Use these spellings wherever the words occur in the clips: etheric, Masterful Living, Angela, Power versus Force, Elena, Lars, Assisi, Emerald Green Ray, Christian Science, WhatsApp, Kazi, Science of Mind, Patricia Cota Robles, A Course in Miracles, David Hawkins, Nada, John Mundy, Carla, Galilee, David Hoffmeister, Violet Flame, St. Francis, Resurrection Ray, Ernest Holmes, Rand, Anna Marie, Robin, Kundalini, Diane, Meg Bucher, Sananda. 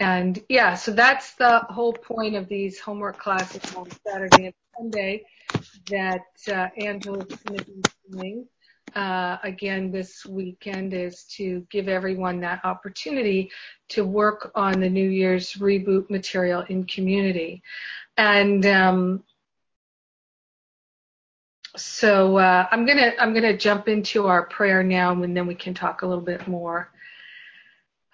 And yeah, so that's the whole point of these homework classes on Saturday and Sunday that Angela's going to be doing again this weekend, is to give everyone that opportunity to work on the New Year's reboot material in community. And so I'm gonna jump into our prayer now, and then we can talk a little bit more.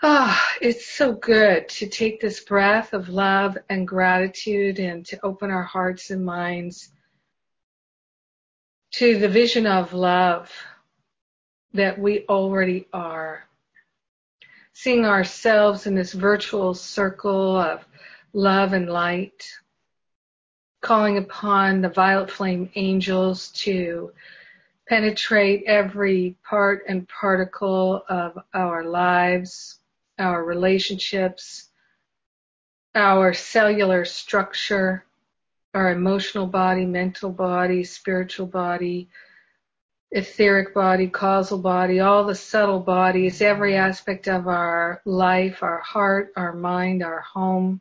Oh, it's so good to take this breath of love and gratitude and to open our hearts and minds to the vision of love that we already are. Seeing ourselves in this virtual circle of love and light, calling upon the Violet Flame angels to penetrate every part and particle of our lives, our relationships, our cellular structure, our emotional body, mental body, spiritual body, etheric body, causal body, all the subtle bodies, every aspect of our life, our heart, our mind, our home.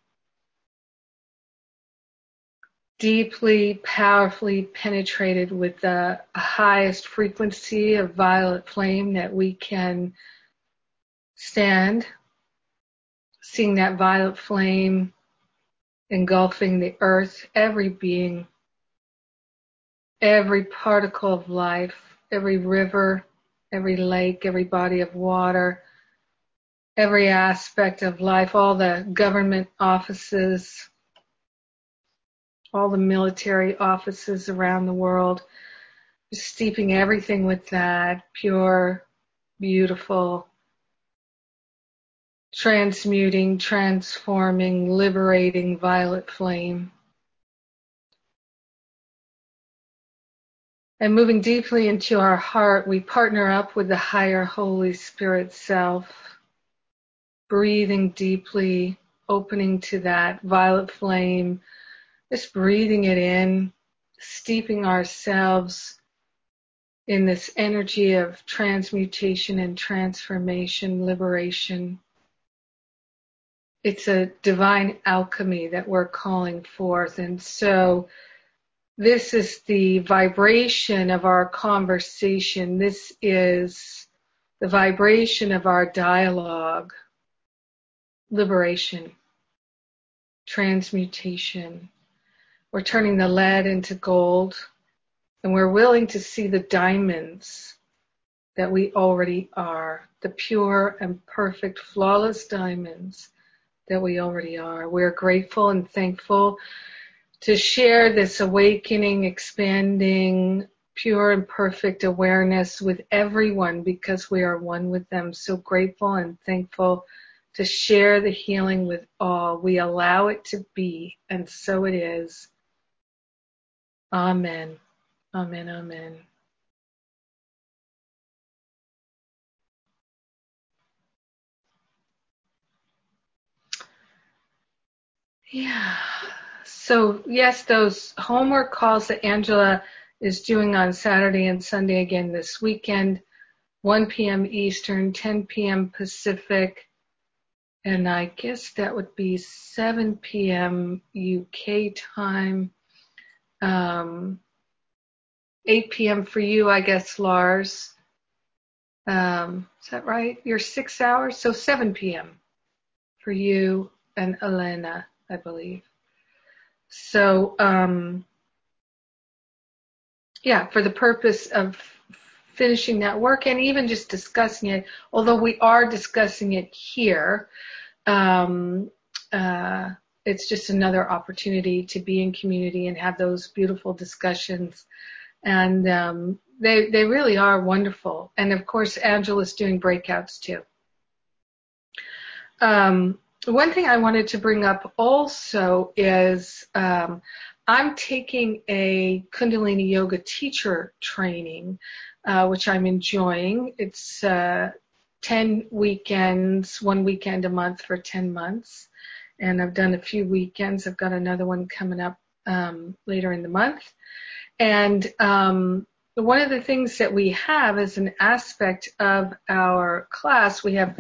Deeply, powerfully penetrated with the highest frequency of violet flame that we can stand. Seeing that violet flame engulfing the earth, every being, every particle of life, every river, every lake, every body of water, every aspect of life, all the government offices, all the military offices around the world, steeping everything with that pure, beautiful, transmuting, transforming, liberating violet flame. And moving deeply into our heart, we partner up with the higher Holy Spirit self, breathing deeply, opening to that violet flame, just breathing it in, steeping ourselves in this energy of transmutation and transformation, liberation. It's a divine alchemy that we're calling forth. And so this is the vibration of our conversation. This is the vibration of our dialogue, liberation, transmutation. We're turning the lead into gold, and we're willing to see the diamonds that we already are, the pure and perfect, flawless diamonds that we already are. We're grateful and thankful to share this awakening, expanding, pure and perfect awareness with everyone, because we are one with them. So grateful and thankful to share the healing with all. We allow it to be, and so it is. Amen. Amen, amen. Yeah. So, yes, those homework calls that Angela is doing on Saturday and Sunday again this weekend, 1 p.m. Eastern, 10 p.m. Pacific, and I guess that would be 7 p.m. UK time. 8 p.m. for you, I guess, Lars. Is that right? You're 6 hours, so 7 p.m. for you and Elena, I believe. So, yeah, for the purpose of finishing that work and even just discussing it, although we are discussing it here, it's just another opportunity to be in community and have those beautiful discussions. And they really are wonderful. And, of course, Angela's doing breakouts, too. One thing I wanted to bring up also is I'm taking a Kundalini yoga teacher training, which I'm enjoying. It's 10 weekends, one weekend a month for 10 months. And I've done a few weekends. I've got another one coming up later in the month. And one of the things that we have as an aspect of our class, we have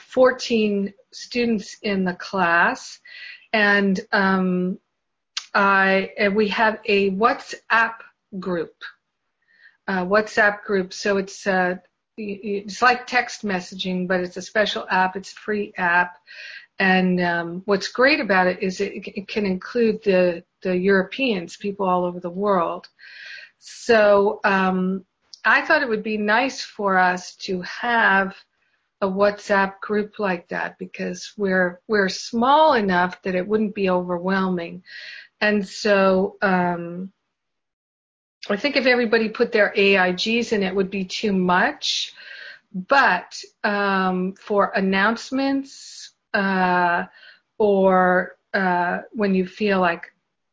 14 students in the class, and we have a WhatsApp group. So it's like text messaging, but it's a special app. It's a free app. And what's great about it is it can include the Europeans, people all over the world. So I thought it would be nice for us to have a WhatsApp group like that, because we're small enough that it wouldn't be overwhelming. And so I think if everybody put their AIGs in, it would be too much. But for announcements or when you feel like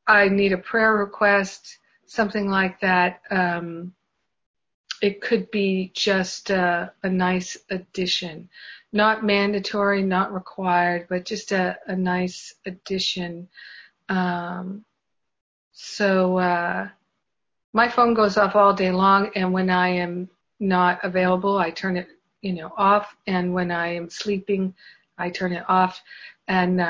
I need a prayer request, something like that, it could be just a nice addition. Not mandatory, not required, but just a nice addition. My phone goes off all day long, and when I am not available, I turn it, off. And when I am sleeping, I turn it off. And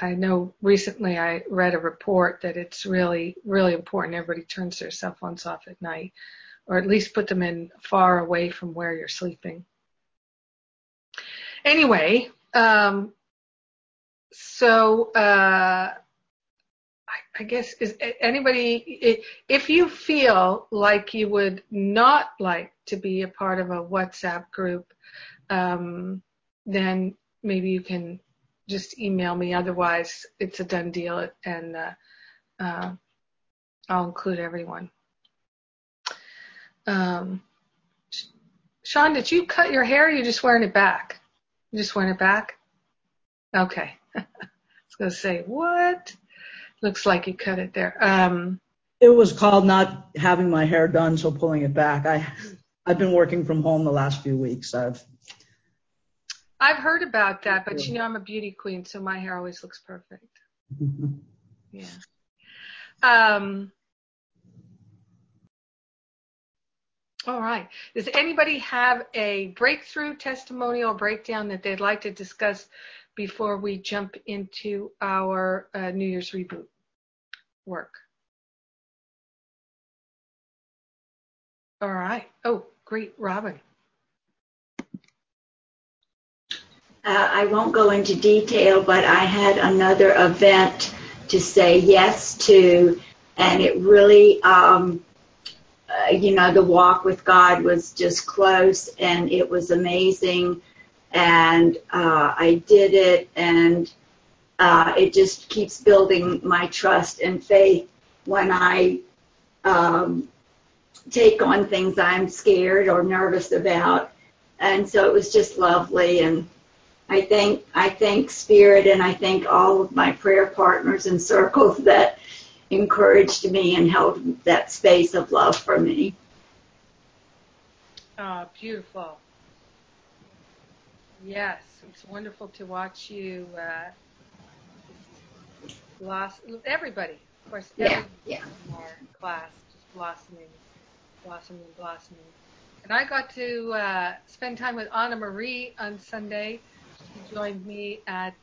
I know recently I read a report that it's really, really important everybody turns their cell phones off at night, or at least put them in far away from where you're sleeping. Anyway, I guess, is anybody, if you feel like you would not like to be a part of a WhatsApp group, then maybe you can just email me. Otherwise, it's a done deal, and I'll include everyone. Sean, did you cut your hair, or are you just wearing it back? You just wearing it back? Okay. I was going to say, what? Looks like you cut it there. It was called not having my hair done, so pulling it back. I've been working from home the last few weeks. I've heard about that, but I'm a beauty queen, so my hair always looks perfect. Yeah. All right. Does anybody have a breakthrough, testimonial, breakdown that they'd like to discuss before we jump into our New Year's reboot work? All right. Oh, great, Robin. I won't go into detail, but I had another event to say yes to, and it really, the walk with God was just close, and it was amazing. And I did it, and it just keeps building my trust and faith when I take on things I'm scared or nervous about. And so it was just lovely, and I thank Spirit, and I thank all of my prayer partners and circles that encouraged me and held that space of love for me. Oh, beautiful. Yes, it's wonderful to watch you blossom. Everybody, of course, in our class, just blossoming. And I got to spend time with Anna Marie on Sunday. She joined me at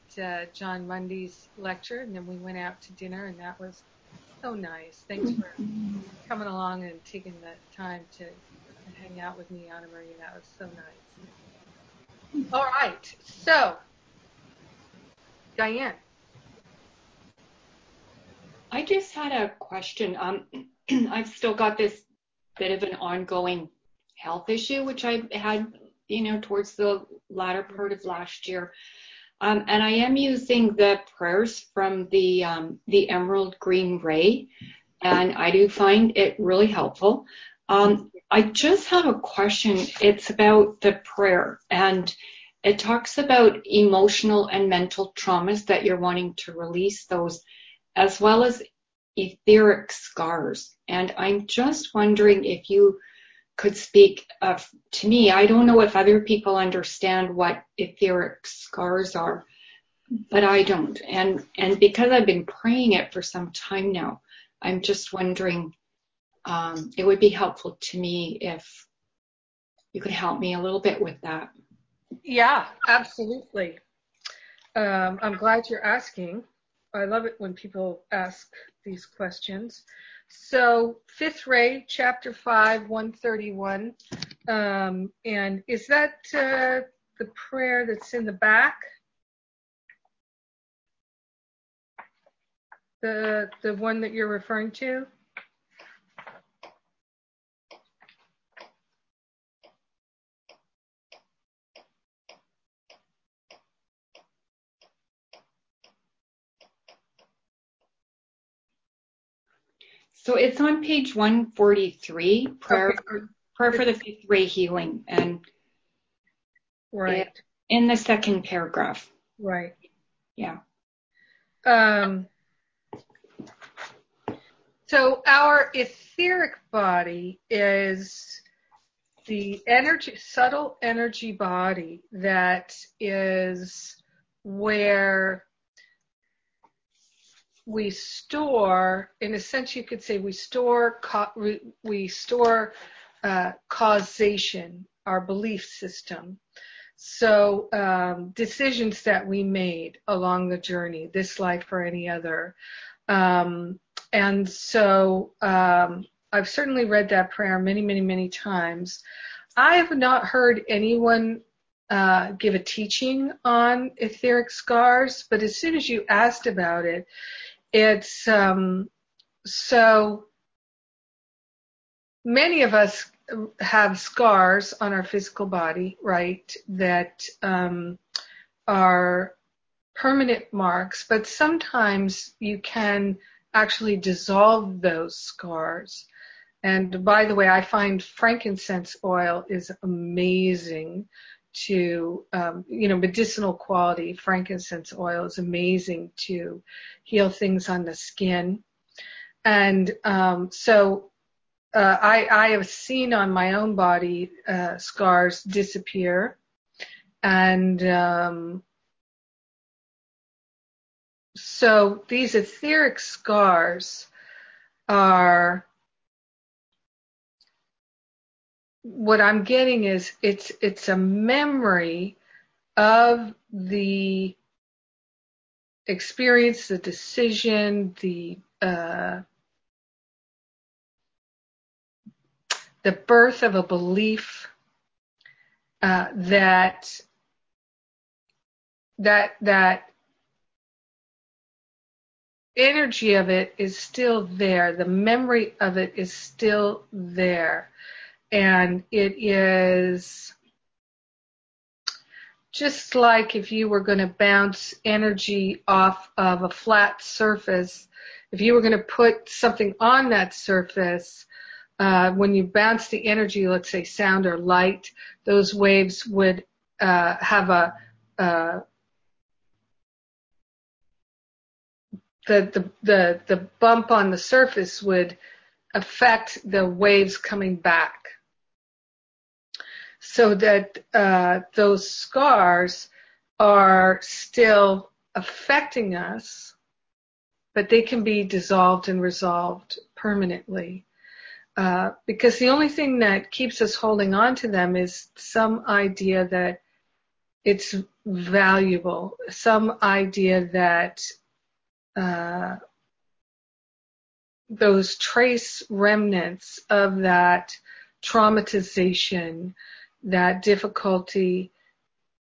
John Mundy's lecture, and then we went out to dinner, and that was so nice. Thanks for coming along and taking the time to hang out with me, Anna Marie. That was so nice. All right, so, Diane. I just had a question. I've still got this bit of an ongoing health issue, which I had, towards the latter part of last year. And I am using the prayers from the Emerald Green Ray, and I do find it really helpful. I just have a question. It's about the prayer, and it talks about emotional and mental traumas that you're wanting to release those, as well as etheric scars. And I'm just wondering if you could speak to me. I don't know if other people understand what etheric scars are, but I don't. And because I've been praying it for some time now, I'm just wondering, it would be helpful to me if you could help me a little bit with that. Yeah, absolutely. I'm glad you're asking. I love it when people ask these questions. So fifth ray, chapter 5, 131. And is that the prayer that's in the back? The one that you're referring to? So it's on page 143, prayer for the fifth ray healing, and right in the second paragraph. Right. Yeah. So our etheric body is the energy, subtle energy body that is where we store, in a sense, you could say we store causation, our belief system. So decisions that we made along the journey, this life or any other. And so I've certainly read that prayer many, many, many times. I have not heard anyone give a teaching on etheric scars, but as soon as you asked about it, it's so many of us have scars on our physical body, right, that are permanent marks, but sometimes you can actually dissolve those scars. And by the way, I find frankincense oil is amazing to, medicinal quality. Frankincense oil is amazing to heal things on the skin. And I have seen on my own body scars disappear. And so these etheric scars are, what I'm getting is it's a memory of the experience, the decision, the birth of a belief that energy of it is still there. The memory of it is still there. And it is just like if you were going to bounce energy off of a flat surface, if you were going to put something on that surface, when you bounce the energy, let's say sound or light, those waves would have the bump on the surface would affect the waves coming back, so that those scars are still affecting us, but they can be dissolved and resolved permanently. Because the only thing that keeps us holding on to them is some idea that it's valuable, some idea that those trace remnants of that traumatization, that difficulty,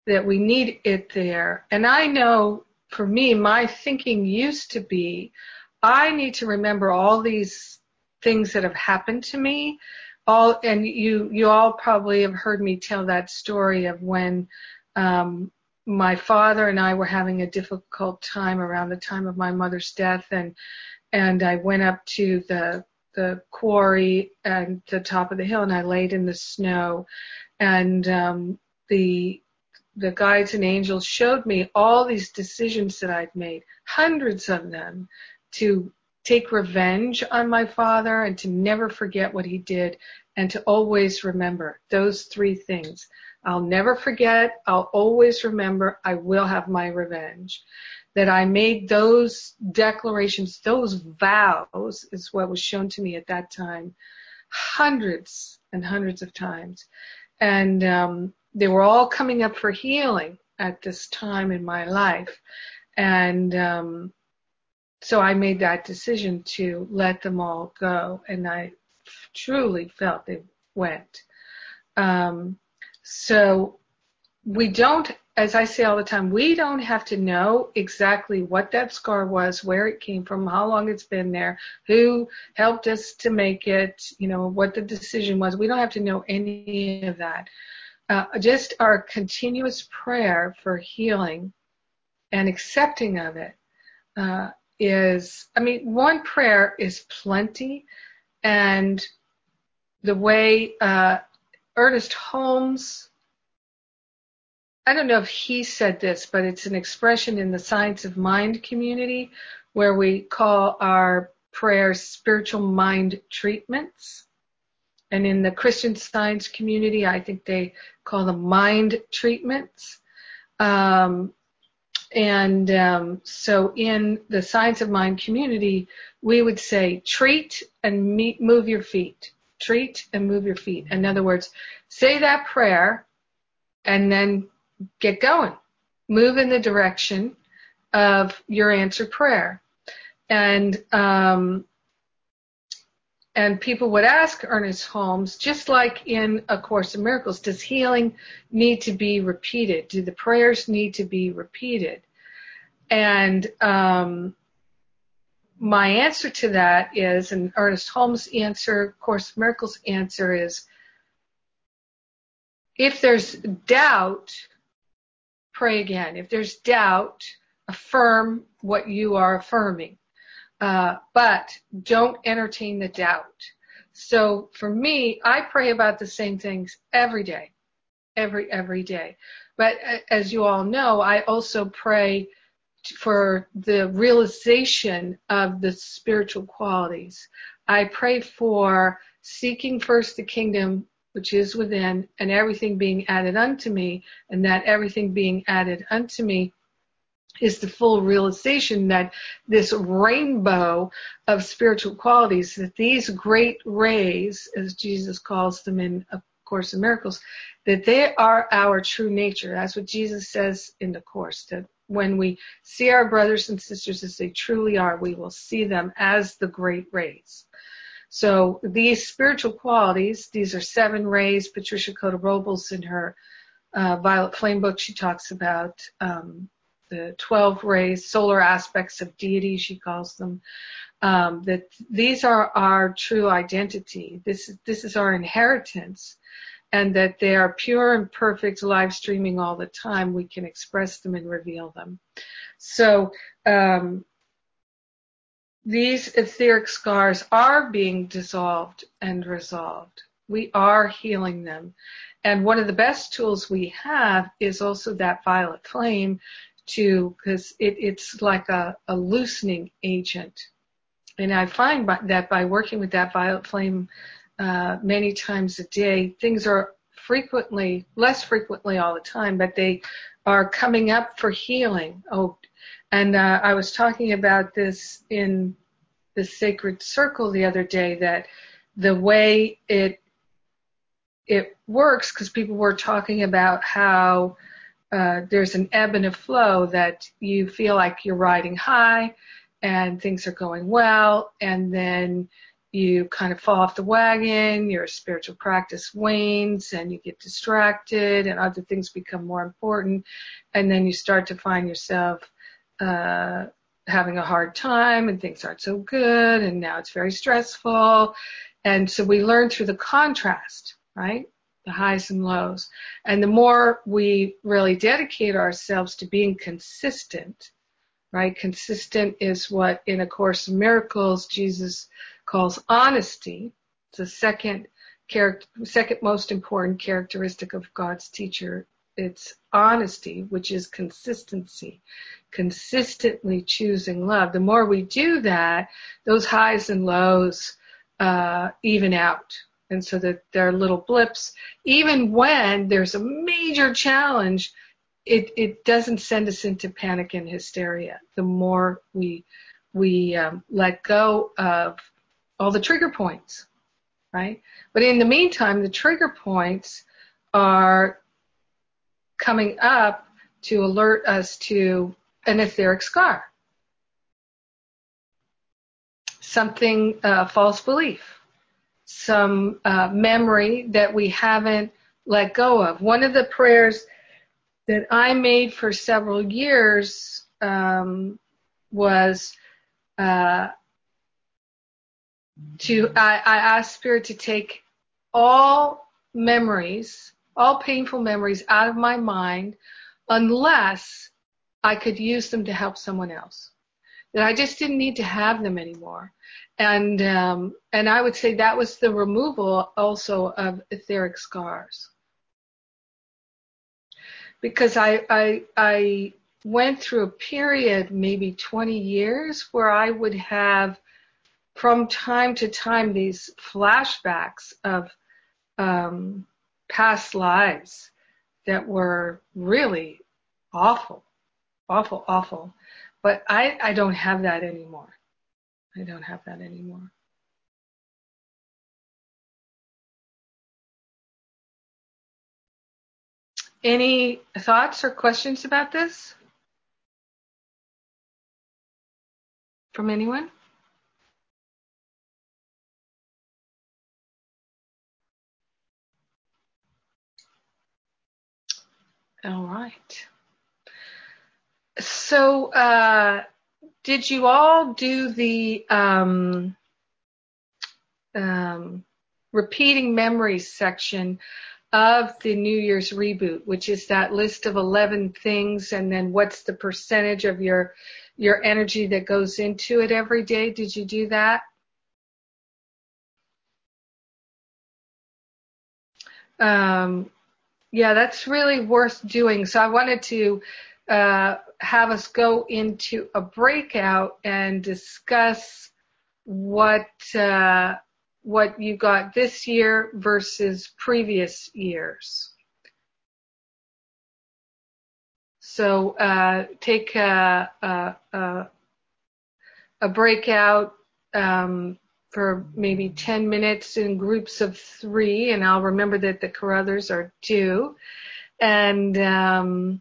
that we need it there. And I know for me, my thinking used to be, I need to remember all these things that have happened to me. And you all probably have heard me tell that story of when my father and I were having a difficult time around the time of my mother's death, and I went up to the quarry at the top of the hill, and I laid in the snow. And the guides and angels showed me all these decisions that I'd made, hundreds of them, to take revenge on my father and to never forget what he did and to always remember those three things. I'll never forget, I'll always remember, I will have my revenge. That I made those declarations, those vows, is what was shown to me at that time, hundreds and hundreds of times. And they were all coming up for healing at this time in my life. And so I made that decision to let them all go. And I truly felt they went. So we don't, as I say all the time, we don't have to know exactly what that scar was, where it came from, how long it's been there, who helped us to make it, you know, what the decision was. We don't have to know any of that. Just our continuous prayer for healing and accepting of it is, I mean, one prayer is plenty. And the way Ernest Holmes, I don't know if he said this, but it's an expression in the Science of Mind community where we call our prayers spiritual mind treatments. And in the Christian Science community, I think they call them mind treatments. So in the Science of Mind community, we would say treat and move your feet. Treat and move your feet. In other words, say that prayer and then get going. Move in the direction of your answered prayer. And people would ask Ernest Holmes, just like in A Course in Miracles, does healing need to be repeated? Do the prayers need to be repeated? And my answer to that is, and Ernest Holmes' answer, Course in Miracles' answer is, if there's doubt, pray again. If there's doubt, affirm what you are affirming. But don't entertain the doubt. So for me, I pray about the same things every day, every day. But as you all know, I also pray for the realization of the spiritual qualities. I pray for seeking first the kingdom, which is within, and everything being added unto me, and that everything being added unto me is the full realization that this rainbow of spiritual qualities, that these great rays, as Jesus calls them in A Course in Miracles, that they are our true nature. That's what Jesus says in the Course, that when we see our brothers and sisters as they truly are, we will see them as the great rays. So these spiritual qualities, these are seven rays. Patricia Cota Robles in her Violet Flame book, she talks about the 12 rays, solar aspects of deity, she calls them, that these are our true identity. This is our inheritance, and that they are pure and perfect, live streaming all the time. We can express them and reveal them. So these etheric scars are being dissolved and resolved. We are healing them. And one of the best tools we have is also that violet flame, too, because it's like a loosening agent. And I find that by working with that violet flame many times a day, things are frequently, less frequently all the time, but they are coming up for healing. Oh, and I was talking about this in the Sacred Circle the other day, that the way it works, because people were talking about how there's an ebb and a flow, that you feel like you're riding high and things are going well, and then you kind of fall off the wagon, your spiritual practice wanes, and you get distracted, and other things become more important, and then you start to find yourself having a hard time, and things aren't so good, and now it's very stressful. And so we learn through the contrast, right? The highs and lows. And the more we really dedicate ourselves to being consistent, right? Consistent is what in A Course in Miracles Jesus calls honesty. It's the second most important characteristic of God's teacher. It's honesty, which is consistency, consistently choosing love. The more we do that, those highs and lows even out. And so that there are little blips. Even when there's a major challenge, it doesn't send us into panic and hysteria. The more we let go of all the trigger points, right? But in the meantime, the trigger points are coming up to alert us to an etheric scar, something, false belief, some memory that we haven't let go of. One of the prayers that I made for several years was I asked Spirit to take all memories, all painful memories out of my mind unless I could use them to help someone else. That I just didn't need to have them anymore. And I would say that was the removal also of etheric scars. Because I went through a period, maybe 20 years, where I would have from time to time these flashbacks of past lives that were really awful. But I don't have that anymore. Any thoughts or questions about this from anyone? All right. So, did you all do the repeating memories section of the New Year's reboot, which is that list of 11 things, and then what's the percentage of your energy that goes into it every day? Did you do that? Yeah, that's really worth doing. So I wanted to have us go into a breakout and discuss what you got this year versus previous years. So take a breakout for maybe 10 minutes in groups of 3, and I'll remember that the Carruthers are 2. And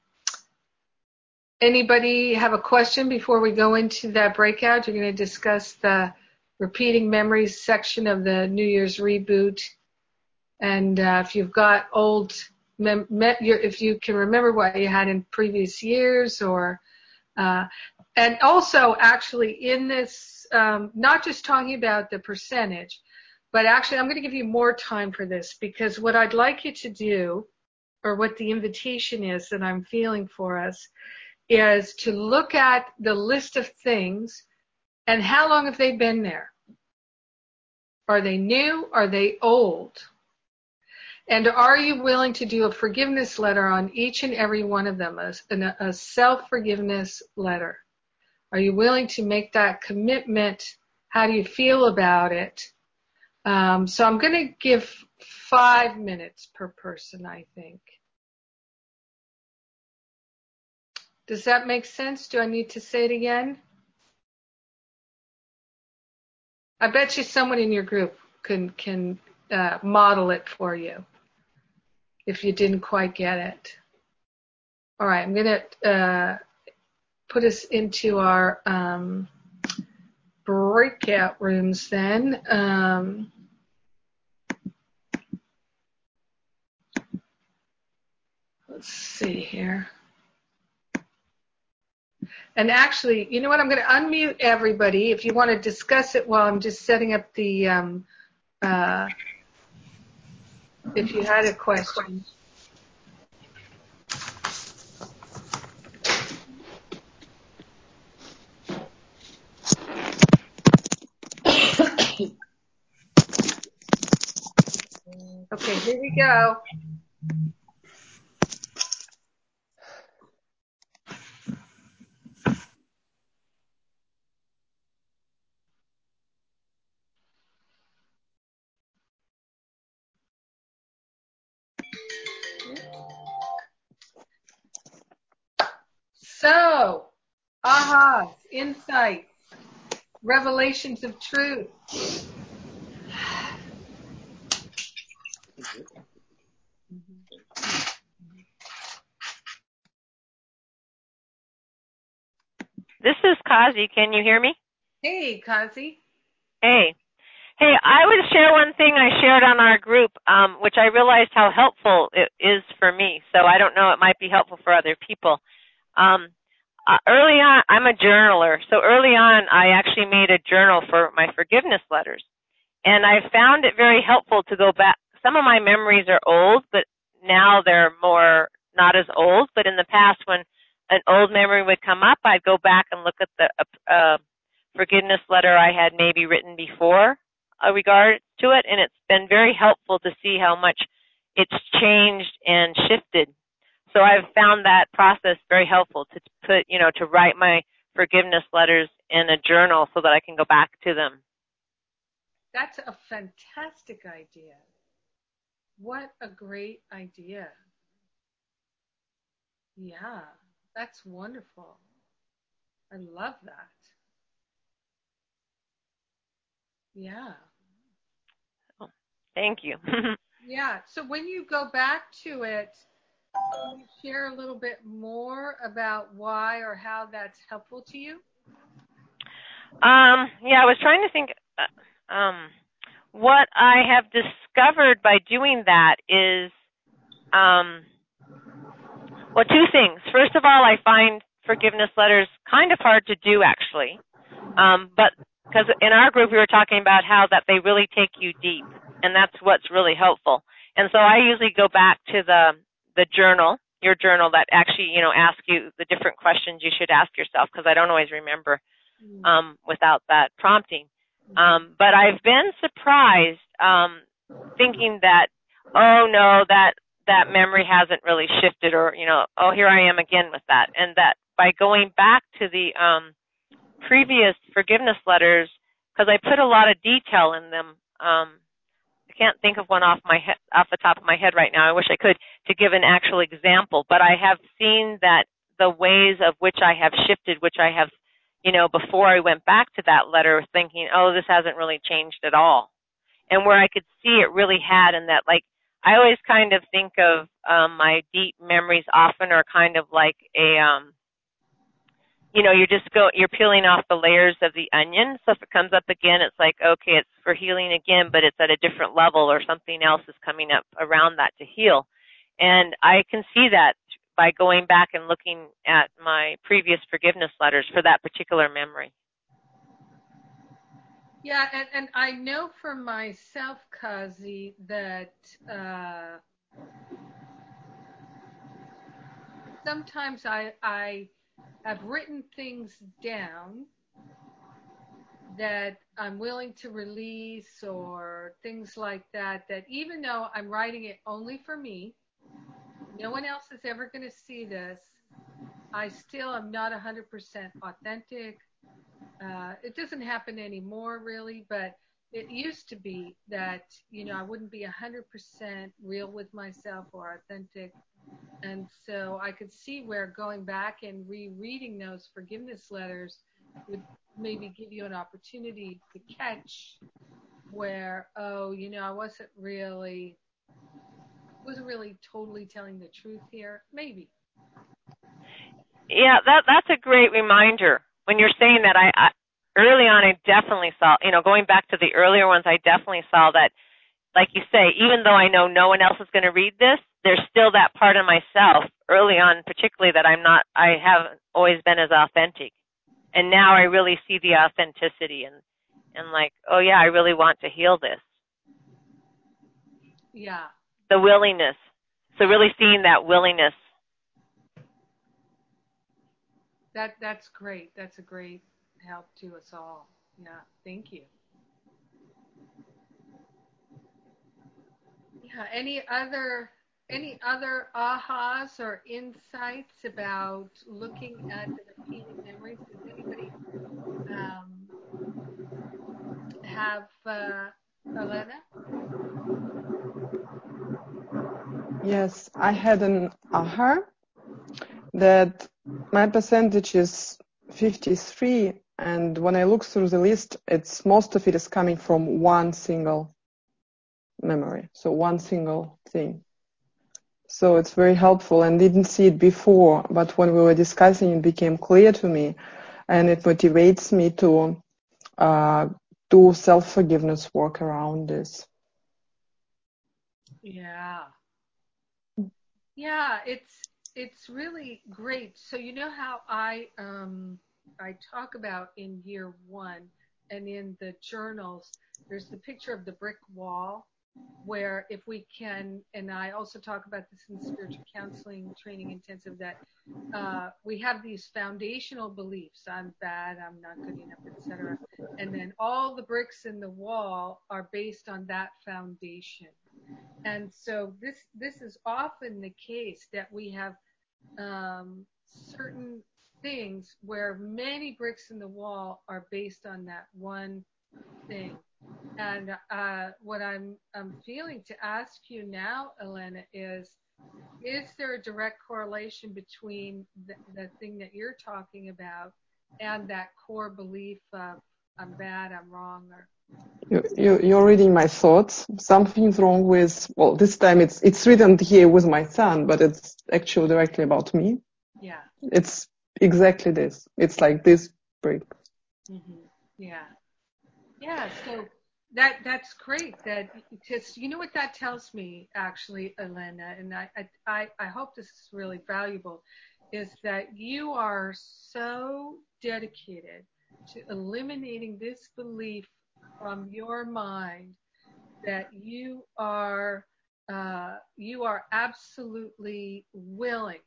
anybody have a question before we go into that breakout? You're going to discuss the repeating memories section of the New Year's reboot. And if you've got old, if you can remember what you had in previous years, or and also actually in this, not just talking about the percentage, but actually I'm going to give you more time for this, because what I'd like you to do, or what the invitation is that I'm feeling for us, is to look at the list of things and how long have they been there? Are they new? Are they old? And are you willing to do a forgiveness letter on each and every one of them, a self-forgiveness letter? Are you willing to make that commitment? How do you feel about it? So I'm going to give 5 minutes per person, I think. Does that make sense? Do I need to say it again? I bet you someone in your group can model it for you if you didn't quite get it. All right, I'm going to put us into our breakout rooms then. Let's see here. And actually, you know what? I'm going to unmute everybody. If you want to discuss it while I'm just setting up the, if you had a question. Okay, here we go. So, ahas, insights, revelations of truth. This is Kazi. Can you hear me? Hey, Kazi. Hey. Hey, I would share one thing I shared on our group, which I realized how helpful it is for me. So I don't know, it might be helpful for other people. Early on, I'm a journaler. So early on, I actually made a journal for my forgiveness letters. And I found it very helpful to go back. Some of my memories are old, but now they're more not as old. But in the past, when an old memory would come up, I'd go back and look at the forgiveness letter I had maybe written before regard to it, and it's been very helpful to see how much it's changed and shifted. So I've found that process very helpful to put, you know, to write my forgiveness letters in a journal so that I can go back to them. That's a fantastic idea. What a great idea. Yeah, that's wonderful. I love that. Yeah. Oh, thank you. Yeah. So when you go back to it, can you share a little bit more about why or how that's helpful to you? Yeah, I was trying to think. What I have discovered by doing that is, well, two things. First of all, I find forgiveness letters kind of hard to do, actually. But because in our group, we were talking about how that they really take you deep, and that's what's really helpful. And so I usually go back to the journal, your journal that actually, you know, asks you the different questions you should ask yourself, because I don't always remember without that prompting. But I've been surprised thinking that, oh, no, that memory hasn't really shifted, or, you know, oh, here I am again with that. And that by going back to the previous forgiveness letters, because I put a lot of detail in them. I can't think of one off the top of my head right now. I wish I could to give an actual example. But I have seen that the ways of which I have shifted, which I have, you know, before I went back to that letter thinking, oh, this hasn't really changed at all. And where I could see it really had, and that, like, I always kind of think of my deep memories often are kind of like a, you know, you're peeling off the layers of the onion. So if it comes up again, it's like, okay, it's for healing again, but it's at a different level, or something else is coming up around that to heal. And I can see that by going back and looking at my previous forgiveness letters for that particular memory. Yeah, and I know for myself, Kazi, that sometimes I have written things down that I'm willing to release, or things like that, that even though I'm writing it only for me, no one else is ever going to see this, I still am not 100% authentic. It doesn't happen anymore, really, but it used to be that, you know, I wouldn't be 100% real with myself or authentic. And so I could see where going back and rereading those forgiveness letters would maybe give you an opportunity to catch where, oh, you know, I wasn't really totally telling the truth here, maybe. Yeah, that's a great reminder. When you're saying that, I early on, I definitely saw, you know, going back to the earlier ones, I definitely saw that, like you say, even though I know no one else is going to read this, there's still that part of myself early on, particularly, that I haven't always been as authentic. And now I really see the authenticity and like, oh yeah, I really want to heal this. Yeah. The willingness. So really seeing that willingness. That's great. That's a great help to us all. Yeah. Thank you. Yeah. Any other ahas or insights about looking at the repeating memories? Does anybody have Elena? Yes, I had an aha that my percentage is 53, and when I look through the list, it's most of it is coming from one single memory, so one single thing. So it's very helpful, and didn't see it before, but when we were discussing, it became clear to me. and it motivates me to do self-forgiveness work around this. Yeah, it's really great. So you know how I talk about in year one and in the journals, there's the picture of the brick wall where if we can, and I also talk about this in spiritual counseling training intensive, that we have these foundational beliefs, I'm bad, I'm not good enough, etc. And then all the bricks in the wall are based on that foundation. And so this is often the case that we have certain things where many bricks in the wall are based on that one thing. And what I'm feeling to ask you now, Elena, is there a direct correlation between the thing that you're talking about and that core belief of I'm bad, I'm wrong, or... You're reading my thoughts. Something's wrong with, well, this time it's written here with my son, but it's actually directly about me. Yeah. It's exactly this. It's like this break. Mm-hmm. Yeah. Yeah, so that's great. That, because you know what that tells me, actually, Elena, and I hope this is really valuable, is that you are so dedicated to eliminating this belief from your mind that you are absolutely willing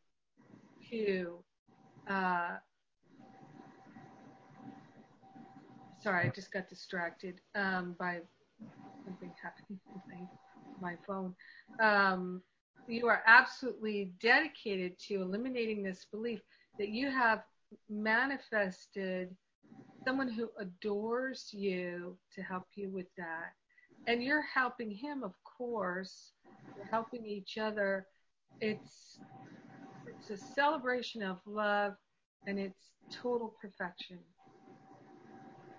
to. Sorry, I just got distracted by something happening with my phone. You are absolutely dedicated to eliminating this belief that you have manifested someone who adores you to help you with that. And you're helping him, of course. You're helping each other. It's a celebration of love, and it's total perfection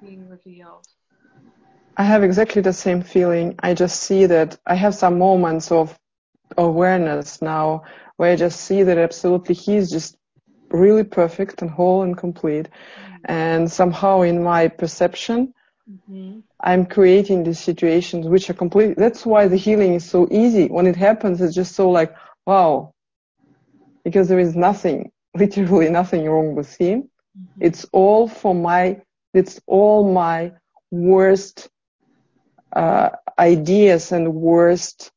being revealed. I have exactly the same feeling. I just see that I have some moments of awareness now where I just see that absolutely he is just really perfect and whole and complete. Mm-hmm. And somehow in my perception, mm-hmm. I'm creating these situations which are complete. That's why the healing is so easy. When it happens, it's just so like, wow, because there is nothing, literally nothing wrong with him. Mm-hmm. It's all my worst ideas and worst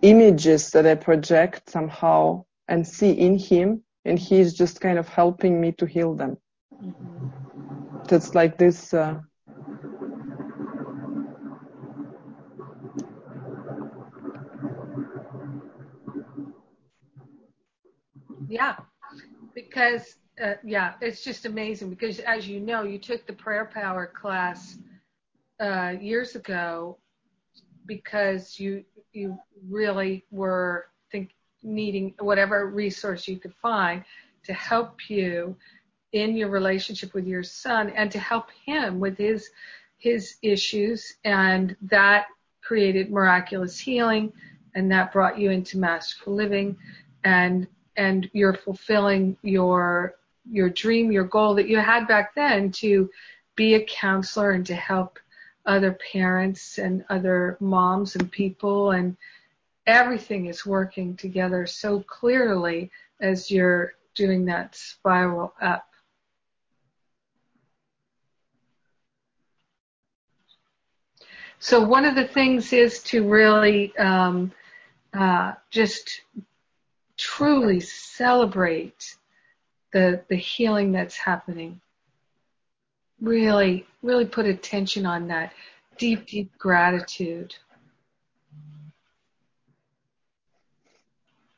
images that I project somehow and see in him, and he is just kind of helping me to heal them. Mm-hmm. It's like this. Yeah, because. Yeah, it's just amazing because, as you know, you took the prayer power class years ago because you really were needing whatever resource you could find to help you in your relationship with your son and to help him with his issues, and that created miraculous healing, and that brought you into Masterful Living, and you're fulfilling your dream, your goal that you had back then to be a counselor and to help other parents and other moms and people, and everything is working together so clearly as you're doing that spiral up. So one of the things is to really just truly celebrate the healing that's happening. Really, really put attention on that. Deep, deep gratitude.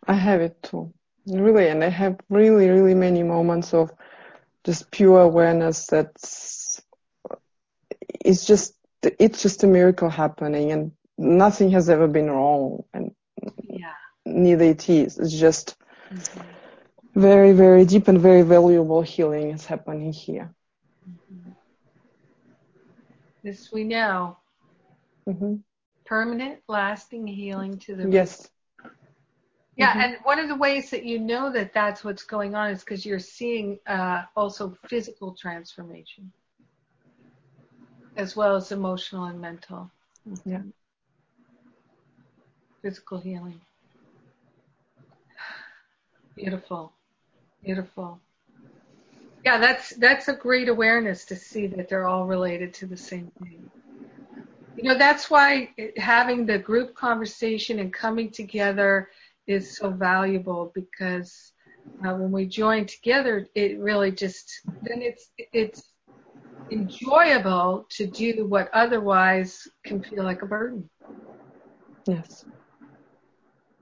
I have it too. Really, and I have really, really many moments of just pure awareness that's it's just a miracle happening, and nothing has ever been wrong, and yeah. Neither it is. It's just mm-hmm. very, very deep and very valuable healing is happening here. Mm-hmm. This we know. Mm-hmm. Permanent, lasting healing to the yes. Yeah. Mm-hmm. And one of the ways that you know that that's what's going on is because you're seeing also physical transformation as well as emotional and mental. Mm-hmm. Yeah. Physical healing. Beautiful. Beautiful. Yeah, that's a great awareness to see that they're all related to the same thing. You know, that's why having the group conversation and coming together is so valuable, because when we join together, it really just, then it's enjoyable to do what otherwise can feel like a burden. Yes.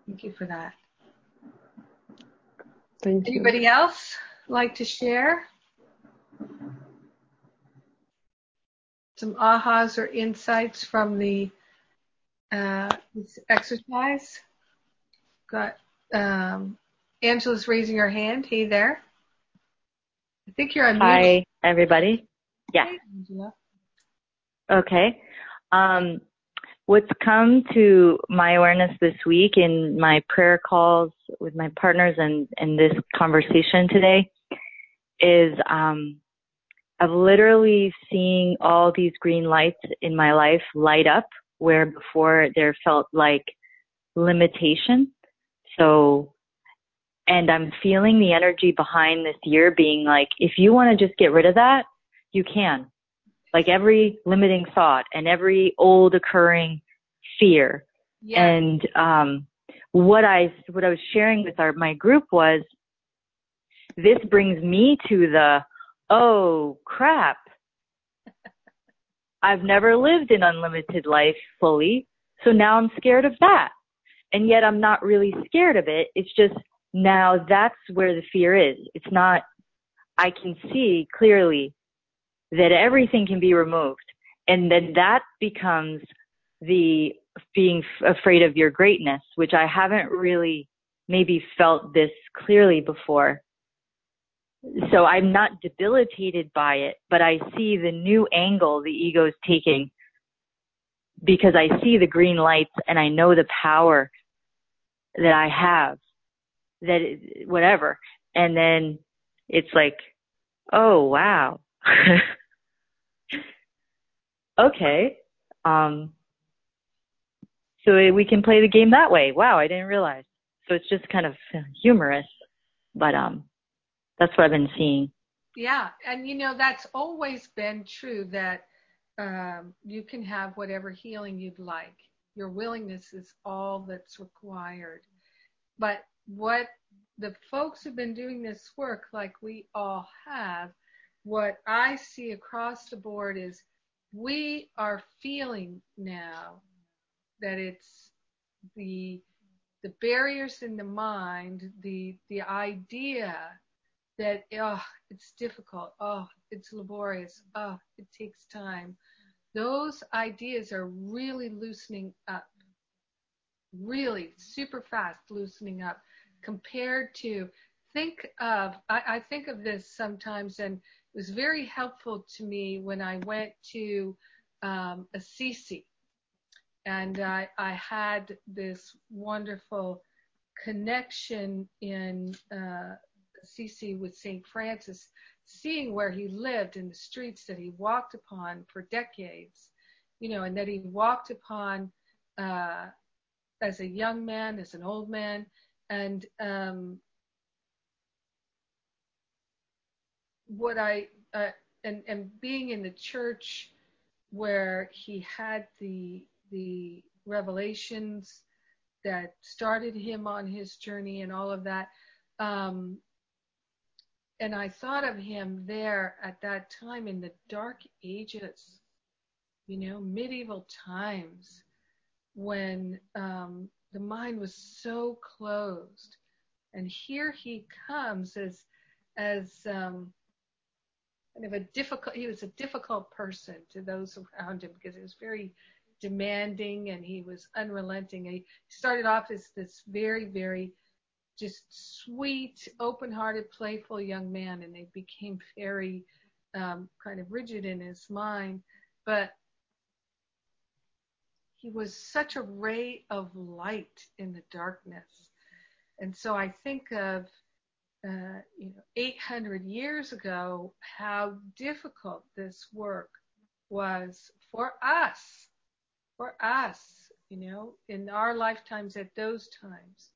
Thank you for that. Thank you. Anybody else like to share some ahas or insights from the this exercise? Got Angela's raising her hand. Hey there. I think you're on mute. Hi, everybody. Yeah. Hey, Angela. Okay. What's come to my awareness this week in my prayer calls with my partners and in this conversation today is of literally seeing all these green lights in my life light up where before there felt like limitation. So, and I'm feeling the energy behind this year being like, if you want to just get rid of that, you can. Like every limiting thought and every old occurring fear. Yes. And what I was sharing with my group was, this brings me to the, oh, crap. I've never lived an unlimited life fully, so now I'm scared of that. And yet I'm not really scared of it. It's just now that's where the fear is. It's not, I can see clearly that everything can be removed. And then that becomes the being afraid of your greatness, which I haven't really maybe felt this clearly before. So I'm not debilitated by it, but I see the new angle the ego's taking because I see the green lights and I know the power that I have, that it, whatever. And then it's like, oh, wow. Okay. So we can play the game that way. Wow, I didn't realize. So it's just kind of humorous, but that's what I've been seeing. Yeah, and that's always been true that you can have whatever healing you'd like. Your willingness is all that's required. But what the folks who've been doing this work, like we all have, what I see across the board is we are feeling now that it's the barriers in the mind, the idea that, oh, it's difficult, oh, it's laborious, oh, it takes time. Those ideas are really loosening up, really super fast loosening up compared to, I think of this sometimes, and it was very helpful to me when I went to Assisi, and I had this wonderful connection in Assisi with St. Francis, seeing where he lived and the streets that he walked upon for decades, and that he walked upon as a young man, as an old man, and what I and being in the church where he had the revelations that started him on his journey and all of that, and I thought of him there at that time in the Dark Ages, medieval times, when the mind was so closed, and here he comes as he was a difficult person to those around him because he was very demanding and he was unrelenting. And he started off as this very, very just sweet, open-hearted, playful young man, and he became very kind of rigid in his mind. But he was such a ray of light in the darkness. And so I think of, 800 years ago, how difficult this work was for us, in our lifetimes at those times,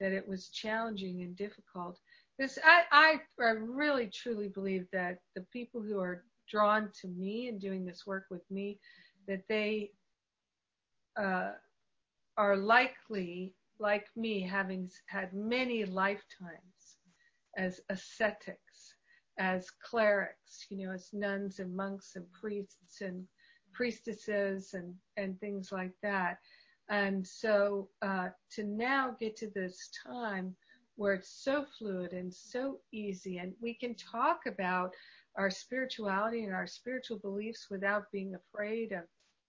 that it was challenging and difficult. I really truly believe that the people who are drawn to me and doing this work with me, that they are likely, like me, having had many lifetimes as ascetics, as clerics, as nuns and monks and priests and priestesses and things like that. And so to now get to this time where it's so fluid and so easy, and we can talk about our spirituality and our spiritual beliefs without being afraid of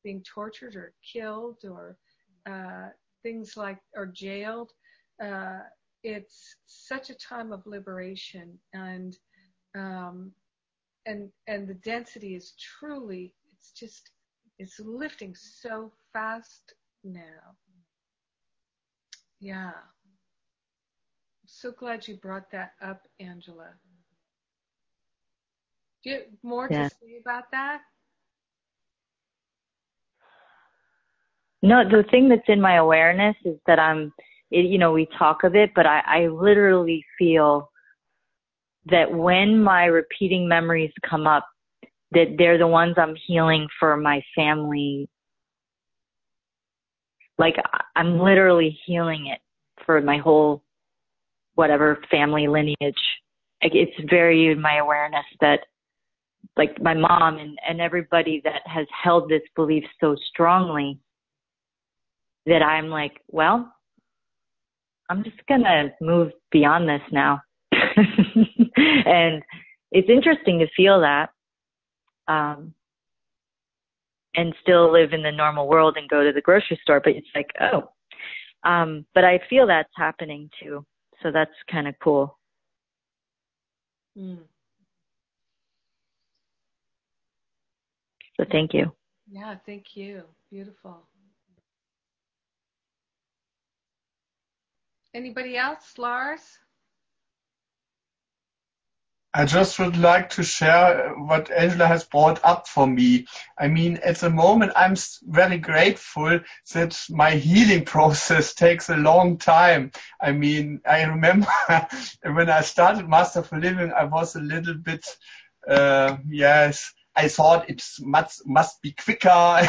being tortured or killed or things like, or jailed. It's such a time of liberation, and the density is truly, it's lifting so fast now. Yeah. I'm so glad you brought that up, Angela. Do you have more to say about that? No, the thing that's in my awareness is that we talk of it, but I literally feel that when my repeating memories come up, that they're the ones I'm healing for my family. Like, I'm literally healing it for my whole, whatever, family lineage. Like, it's very in my awareness that, like, my mom and everybody that has held this belief so strongly, that I'm like, well, I'm just going to move beyond this now. And it's interesting to feel that and still live in the normal world and go to the grocery store. But it's like, but I feel that's happening too. So that's kind of cool. Mm. So thank you. Yeah, thank you. Beautiful. Anybody else? Lars? I just would like to share what Angela has brought up for me. I mean, at the moment, I'm very grateful that my healing process takes a long time. I mean, I remember when I started Masterful Living, I was a little bit, I thought it must be quicker. I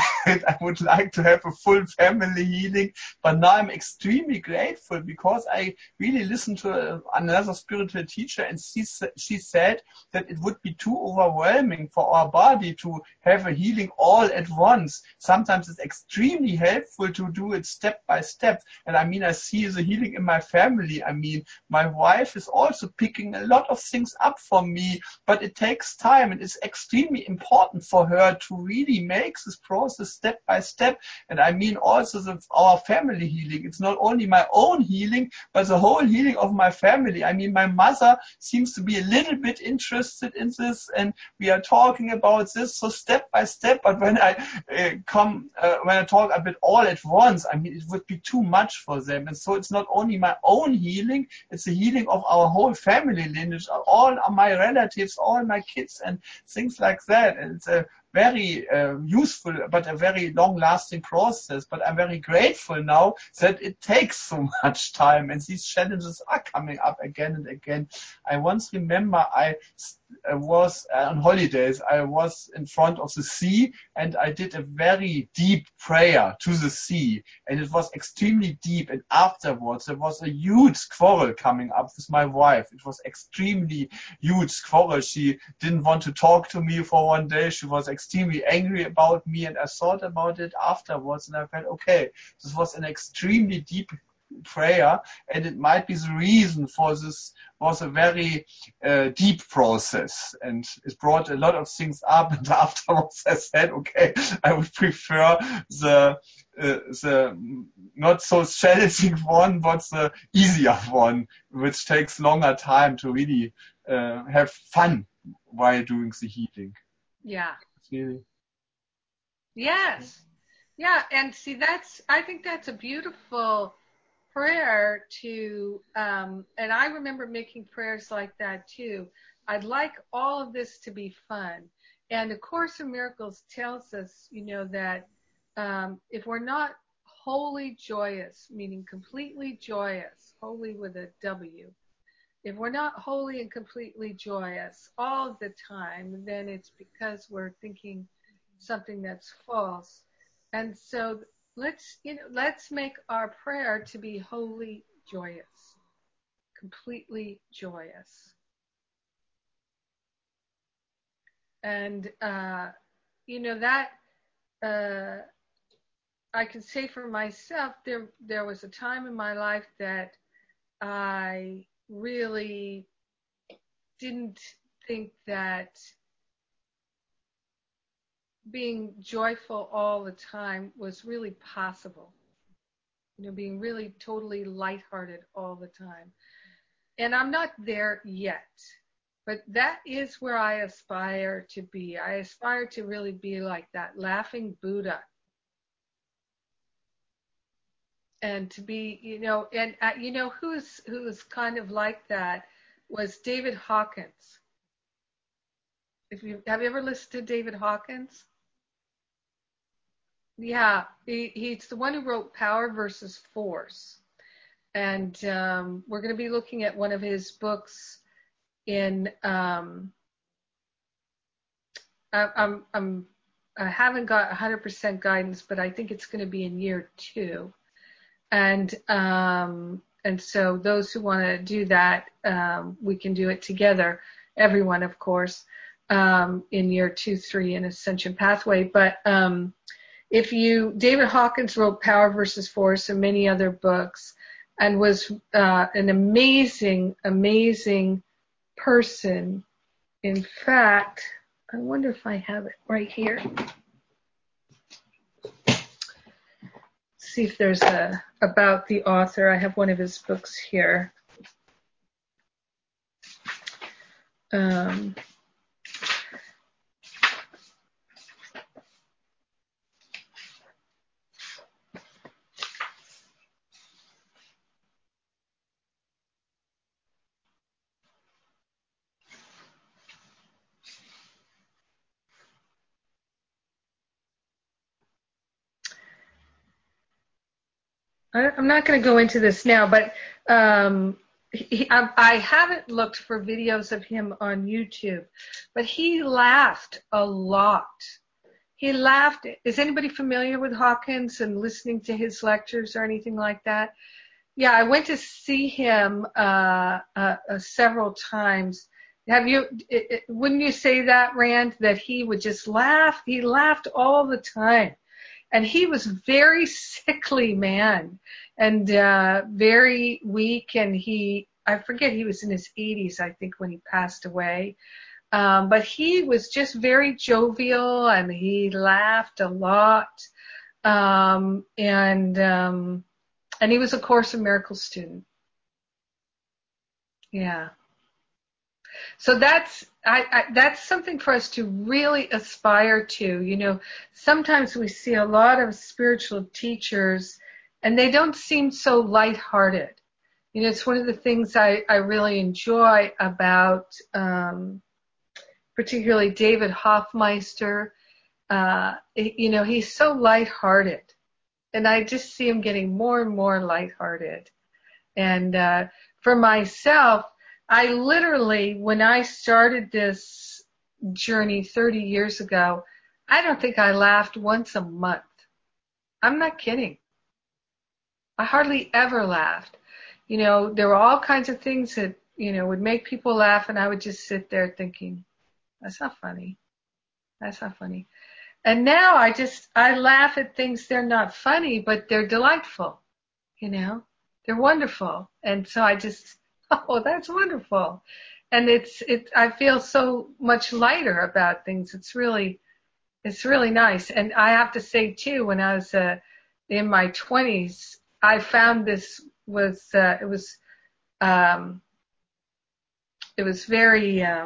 would like to have a full family healing. But now I'm extremely grateful because I really listened to another spiritual teacher, and she said that it would be too overwhelming for our body to have a healing all at once. Sometimes it's extremely helpful to do it step by step. And I mean, I see the healing in my family. I mean, my wife is also picking a lot of things up for me, but it takes time, and it's extremely important for her to really make this process step by step. And I mean also our family healing. It's not only my own healing, but the whole healing of my family. I mean, my mother seems to be a little bit interested in this, and we are talking about this, so step by step. But when I talk a bit all at once, I mean, it would be too much for them. And so it's not only my own healing, it's the healing of our whole family lineage, all my relatives, all my kids and things like that. And it's a very useful but a very long-lasting process. But I'm very grateful now that it takes so much time, and these challenges are coming up again and again. I once remember I was on holidays. I was in front of the sea, and I did a very deep prayer to the sea, and it was extremely deep. And afterwards, there was a huge quarrel coming up with my wife. It was extremely huge quarrel. She didn't want to talk to me for one day. She was extremely angry about me, and I thought about it afterwards, and I felt, okay, this was an extremely deep prayer, and it might be the reason for this was a very deep process, and it brought a lot of things up. And afterwards I said, okay, I would prefer the not so challenging one, but the easier one, which takes longer time to really have fun while doing the healing. Yeah. Really? Yes. Yeah. And see, I think that's a beautiful prayer to, and I remember making prayers like that too. I'd like all of this to be fun. And A Course in Miracles tells us, you know, that if we're not wholly joyous, meaning completely joyous, wholly with a W, if we're not wholly and completely joyous all the time, then it's because we're thinking something that's false. And so let's make our prayer to be wholly joyous, completely joyous. And, you know, that, I can say for myself, there was a time in my life that I really didn't think that being joyful all the time was really possible, you know, being really totally lighthearted all the time. And I'm not there yet. But that is where I aspire to be. I aspire to really be like that laughing Buddha. And to be, you know, and you know, who's kind of like that was David Hawkins. Have you ever listened to David Hawkins? Yeah, he's the one who wrote Power versus Force. And we're going to be looking at one of his books in, I haven't got 100% guidance, but I think it's going to be in year 2. And so those who want to do that, we can do it together. Everyone, of course, in year 2, 3 in Ascension Pathway. But, David Hawkins wrote Power versus Force and many other books and was, an amazing, amazing person. In fact, I wonder if I have it right here. Let's see if there's about the author. I have one of his books here. I'm not going to go into this now, but I haven't looked for videos of him on YouTube, but he laughed a lot. He laughed. Is anybody familiar with Hawkins and listening to his lectures or anything like that? Yeah, I went to see him several times. Wouldn't you say that, Rand, that he would just laugh? He laughed all the time. And he was very sickly man and very weak. And I forget, he was in his 80s, I think, when he passed away. But he was just very jovial and he laughed a lot. And he was A Course in Miracles student. Yeah. So that's something for us to really aspire to. You know, sometimes we see a lot of spiritual teachers and they don't seem so lighthearted. You know, it's one of the things I really enjoy about, particularly David Hoffmeister. You know, he's so lighthearted and I just see him getting more and more lighthearted. And, for myself, I literally, when I started this journey 30 years ago, I don't think I laughed once a month. I'm not kidding. I hardly ever laughed. You know, there were all kinds of things that, you know, would make people laugh, and I would just sit there thinking, that's not funny. That's not funny. And now I laugh at things. They're not funny, but they're delightful. You know, they're wonderful. And so I just... Oh, that's wonderful. And I feel so much lighter about things. It's really nice. And I have to say too, when I was in my 20s, I found this was, it was very, I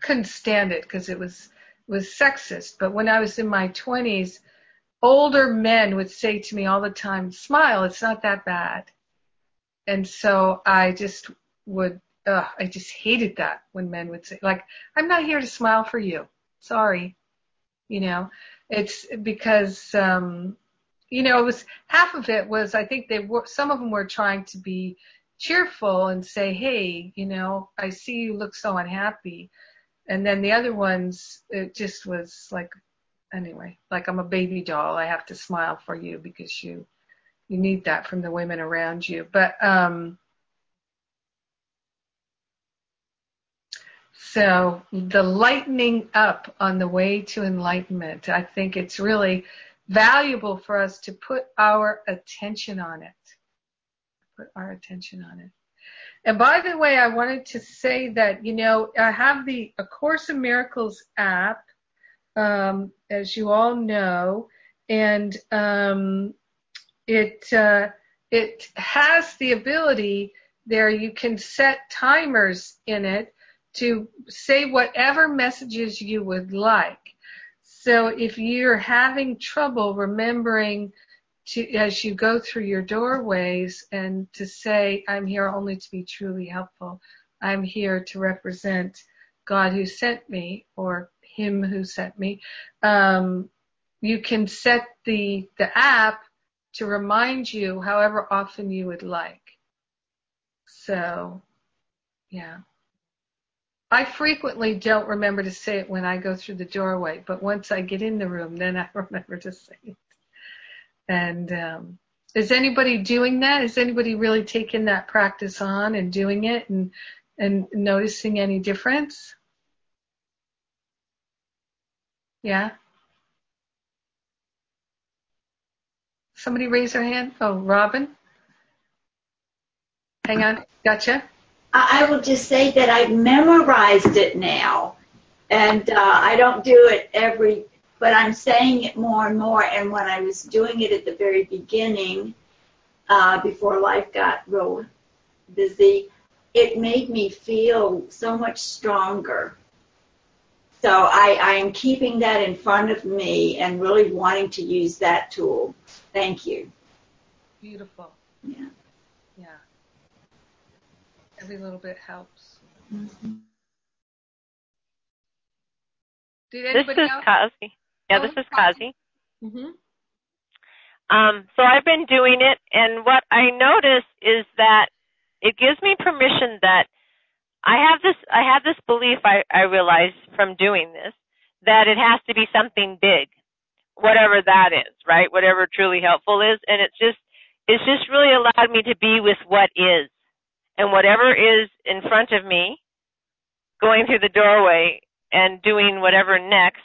couldn't stand it because it was sexist. But when I was in my 20s, older men would say to me all the time, smile, it's not that bad. And so I just would, I just hated that when men would say, like, I'm not here to smile for you. Sorry. You know, it's because, you know, it was half of it was, I think they were, some of them were trying to be cheerful and say, hey, you know, I see you look so unhappy. And then the other ones, it just was like, anyway, like I'm a baby doll. I have to smile for you because you need that from the women around you. But, so the lightening up on the way to enlightenment, I think it's really valuable for us to put our attention on it. Put our attention on it. And by the way, I wanted to say that, you know, I have the A Course in Miracles app, as you all know, and it has the ability there. You can set timers in it to say whatever messages you would like. So if you're having trouble remembering to, as you go through your doorways, and to say, I'm here only to be truly helpful. I'm here to represent God who sent me, or Him who sent me. You can set the app to remind you however often you would like. So, yeah. I frequently don't remember to say it when I go through the doorway, but once I get in the room, then I remember to say it. And is anybody doing that? Is anybody really taking that practice on and doing it and noticing any difference? Yeah? Somebody raise their hand. Oh, Robin. Hang on. Gotcha. I will just say that I've memorized it now, and I don't do it every, but I'm saying it more and more, and when I was doing it at the very beginning, before life got real busy, it made me feel so much stronger. So I am keeping that in front of me and really wanting to use that tool. Thank you. Beautiful. Yeah. Yeah. Every little bit helps. Mm-hmm. Did anybody else? Kazi. Yeah, this is Kazi. Mm-hmm. So I've been doing it, and what I notice is that it gives me permission that I have this belief, I realize from doing this, that it has to be something big, whatever that is, right? Whatever truly helpful is, and it's just really allowed me to be with what is. And whatever is in front of me, going through the doorway and doing whatever next,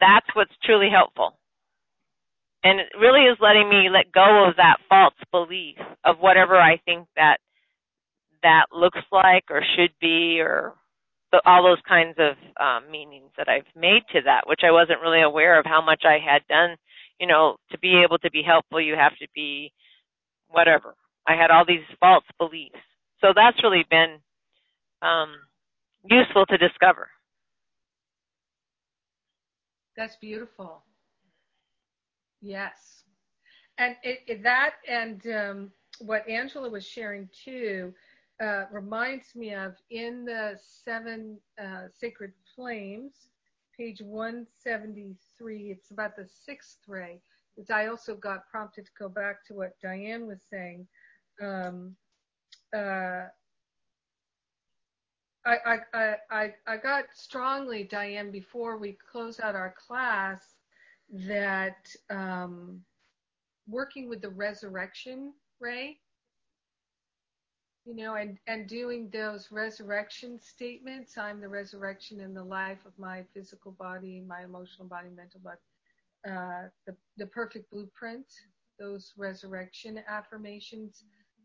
that's what's truly helpful. And it really is letting me let go of that false belief of whatever I think that looks like or should be, or all those kinds of meanings that I've made to that, which I wasn't really aware of how much I had done. You know, to be able to be helpful, you have to be whatever. I had all these false beliefs. So that's really been useful to discover. That's beautiful. Yes. And what Angela was sharing too reminds me of in the Seven Sacred Flames, page 173, it's about the sixth ray, which I also got prompted to go back to what Diane was saying. I got strongly, Diane, before we close out our class, that working with the resurrection ray, you know, and doing those resurrection statements, I'm the resurrection and the life of my physical body, my emotional body, mental body, the perfect blueprint, those resurrection affirmations,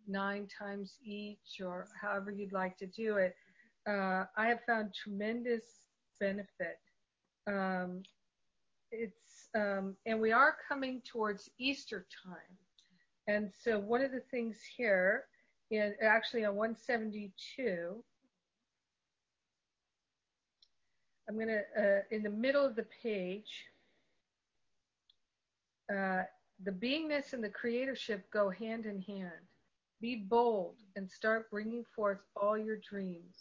9 times each, or however you'd like to do it. I have found tremendous benefit. And we are coming towards Easter time. And so one of the things here, actually on 172, I'm going to, in the middle of the page, The beingness and the creatorship go hand in hand. Be bold and start bringing forth all your dreams.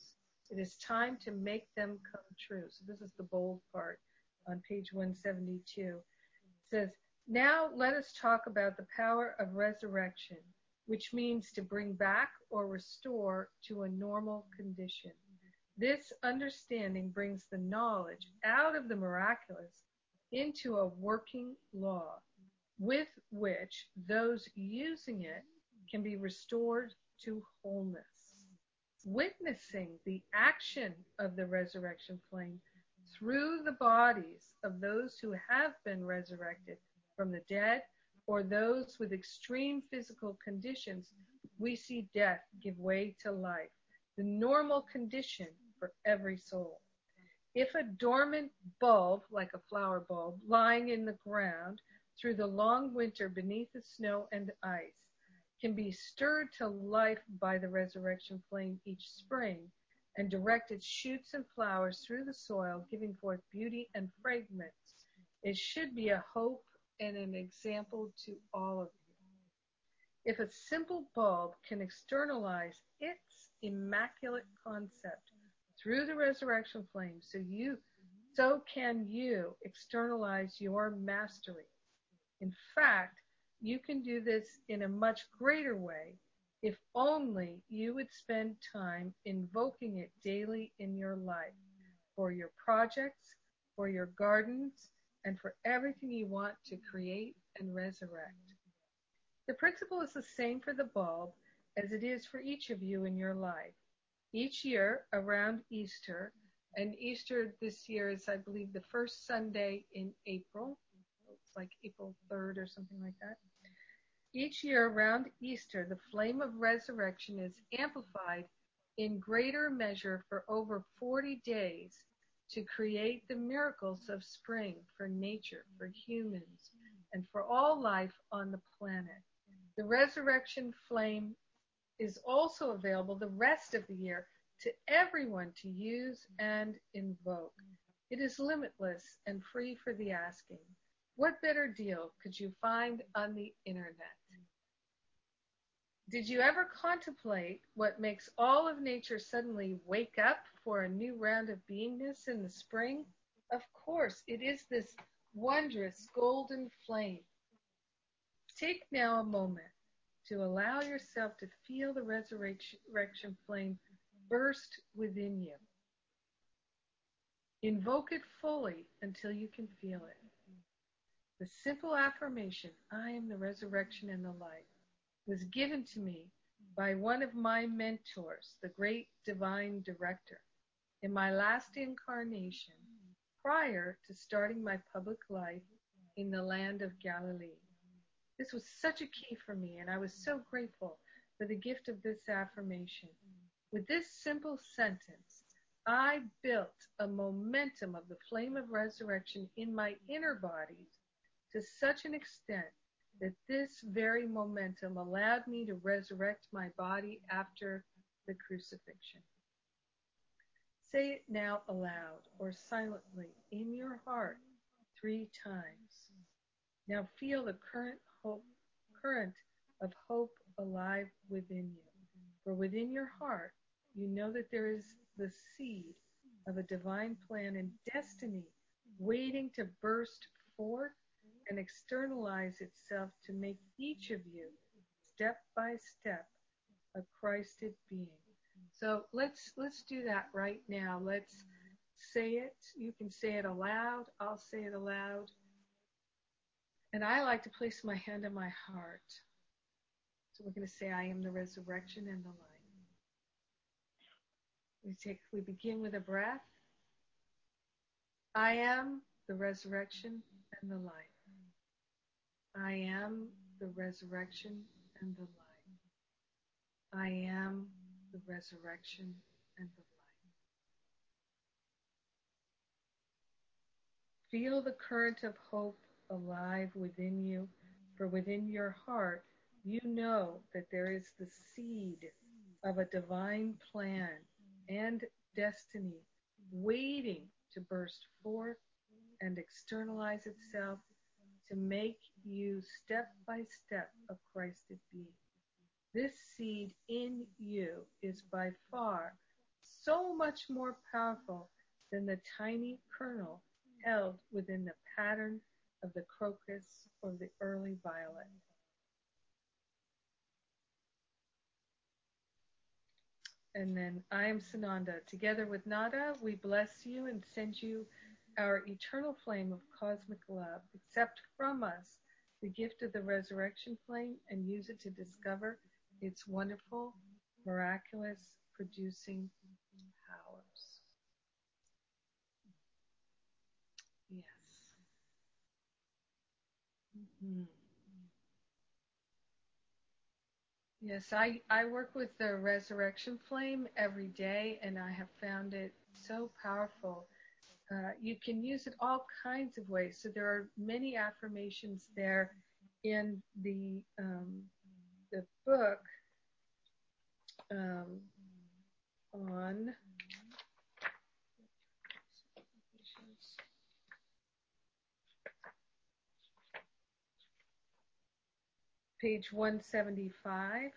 It is time to make them come true. So this is the bold part on page 172. It says, now let us talk about the power of resurrection, which means to bring back or restore to a normal condition. This understanding brings the knowledge out of the miraculous into a working law, with which those using it can be restored to wholeness. Witnessing the action of the resurrection flame through the bodies of those who have been resurrected from the dead or those with extreme physical conditions, we see death give way to life, the normal condition for every soul. If a dormant bulb, like a flower bulb, lying in the ground through the long winter beneath the snow and ice, can be stirred to life by the resurrection flame each spring and direct its shoots and flowers through the soil, giving forth beauty and fragrance, it should be a hope and an example to all of you. If a simple bulb can externalize its immaculate concept through the resurrection flame, so can you externalize your mastery. In fact, you can do this in a much greater way if only you would spend time invoking it daily in your life, for your projects, for your gardens, and for everything you want to create and resurrect. The principle is the same for the bulb as it is for each of you in your life. Each year around Easter, and Easter this year is, I believe, the first Sunday in April. It's like April 3rd or something like that. Each year around Easter, the flame of resurrection is amplified in greater measure for over 40 days to create the miracles of spring for nature, for humans, and for all life on the planet. The resurrection flame is also available the rest of the year to everyone to use and invoke. It is limitless and free for the asking. What better deal could you find on the internet? Did you ever contemplate what makes all of nature suddenly wake up for a new round of beingness in the spring? Of course, it is this wondrous golden flame. Take now a moment to allow yourself to feel the resurrection flame burst within you. Invoke it fully until you can feel it. The simple affirmation, I am the resurrection and the life, was given to me by one of my mentors, the great divine director, in my last incarnation prior to starting my public life in the land of Galilee. This was such a key for me, and I was so grateful for the gift of this affirmation. With this simple sentence, I built a momentum of the flame of resurrection in my inner bodies to such an extent that this very momentum allowed me to resurrect my body after the crucifixion. Say it now aloud or silently in your heart 3 times. Now feel the current of hope alive within you. For within your heart, you know that there is the seed of a divine plan and destiny waiting to burst forth and externalize itself to make each of you, step by step, a Christed being. So let's do that right now. Let's say it. You can say it aloud. I'll say it aloud. And I like to place my hand on my heart. So we're going to say, I am the resurrection and the life. We begin with a breath. I am the resurrection and the life. I am the resurrection and the life. I am the resurrection and the life. Feel the current of hope alive within you, for within your heart, you know that there is the seed of a divine plan and destiny waiting to burst forth and externalize itself to make you step by step of Christed being. This seed in you is by far so much more powerful than the tiny kernel held within the pattern of the crocus or the early violet. And then I am Sananda. Together with Nada, we bless you and send you our eternal flame of cosmic love. Accept from us the gift of the resurrection flame and use it to discover its wonderful, miraculous, producing powers. Yes. Mm-hmm. Yes, I work with the resurrection flame every day, and I have found it so powerful. You can use it all kinds of ways. So there are many affirmations there in the book on page 175,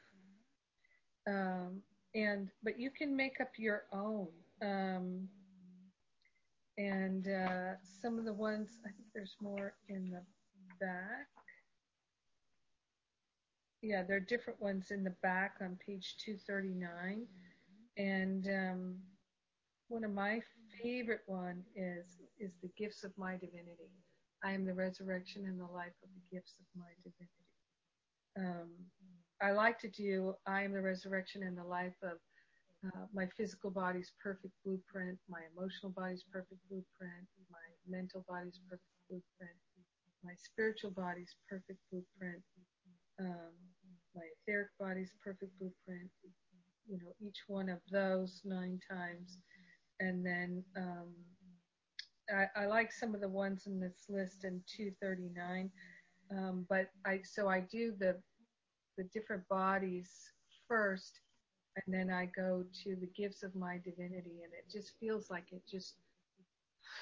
but you can make up your own. Some of the ones, I think there's more in the back. Yeah, there are different ones in the back on page 239. And one of my favorite one is the gifts of my divinity. I am the resurrection and the life of the gifts of my divinity. I like to do, I am the resurrection and the life of my physical body's perfect blueprint, my emotional body's perfect blueprint, my mental body's perfect blueprint, my spiritual body's perfect blueprint, my etheric body's perfect blueprint, you know, each one of those 9 times. And then I like some of the ones in this list in 239. I do the different bodies first, and then I go to the gifts of my divinity, and it just feels like it just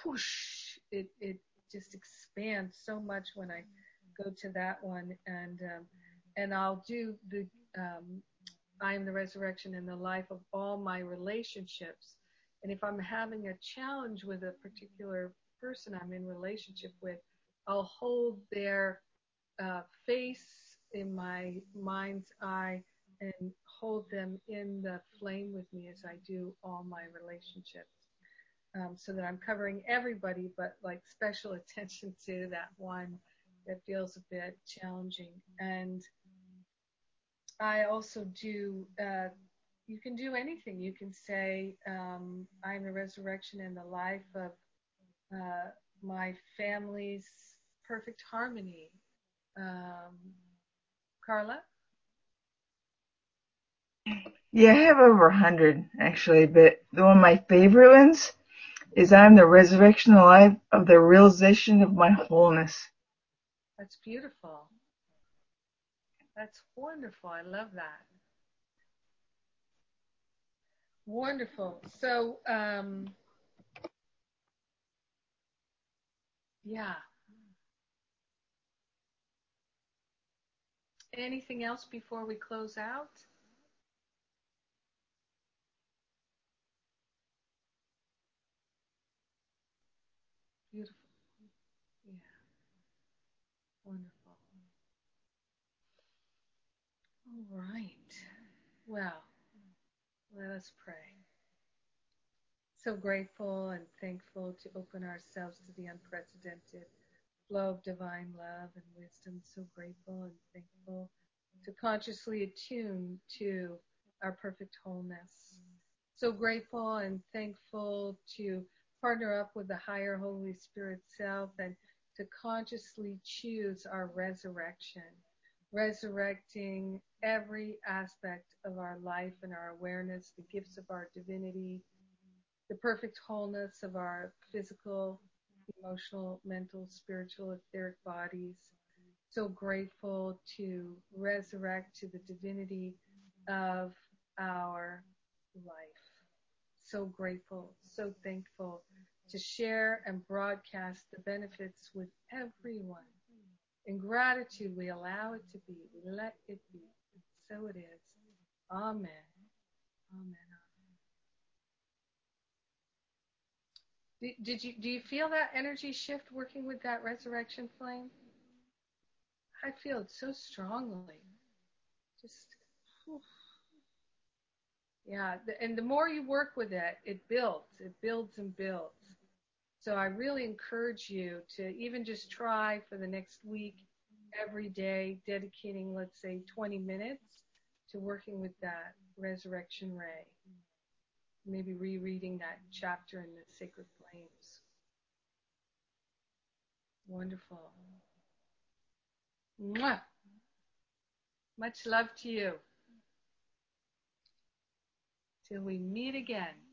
whoosh, it just expands so much when I go to that one, and I'll do the I am the resurrection and the life of all my relationships, and if I'm having a challenge with a particular person I'm in relationship with, I'll hold their face in my mind's eye and hold them in the flame with me as I do all my relationships, so that I'm covering everybody, but like special attention to that one that feels a bit challenging. And I also do, you can do anything. You can say, I'm the resurrection and the life of my family's perfect harmony. Carla? Yeah, I have over 100 actually, but one of my favorite ones is I'm the resurrection alive of the realization of my wholeness. That's beautiful. That's wonderful. I love that. Wonderful. So, yeah. Anything else before we close out? Beautiful. Yeah. Wonderful. All right. Well, let us pray. So grateful and thankful to open ourselves to the unprecedented flow of divine love and wisdom. So grateful and thankful to consciously attune to our perfect wholeness. So grateful and thankful to partner up with the higher Holy Spirit self and to consciously choose our resurrection, resurrecting every aspect of our life and our awareness, the gifts of our divinity, the perfect wholeness of our physical, emotional, mental, spiritual, etheric bodies. So grateful to resurrect to the divinity of our life. So grateful, so thankful to share and broadcast the benefits with everyone In gratitude, we allow it to be. We let it be. And so it is. Amen. Amen. Amen. Do you feel that energy shift working with that resurrection flame? I feel it so strongly. Just, whew. Yeah, and the more you work with it, it builds and builds. So I really encourage you to even just try for the next week, every day, dedicating, let's say, 20 minutes to working with that resurrection ray. Maybe rereading that chapter in the Sacred Flames. Wonderful. Mwah. Much love to you. Till we meet again.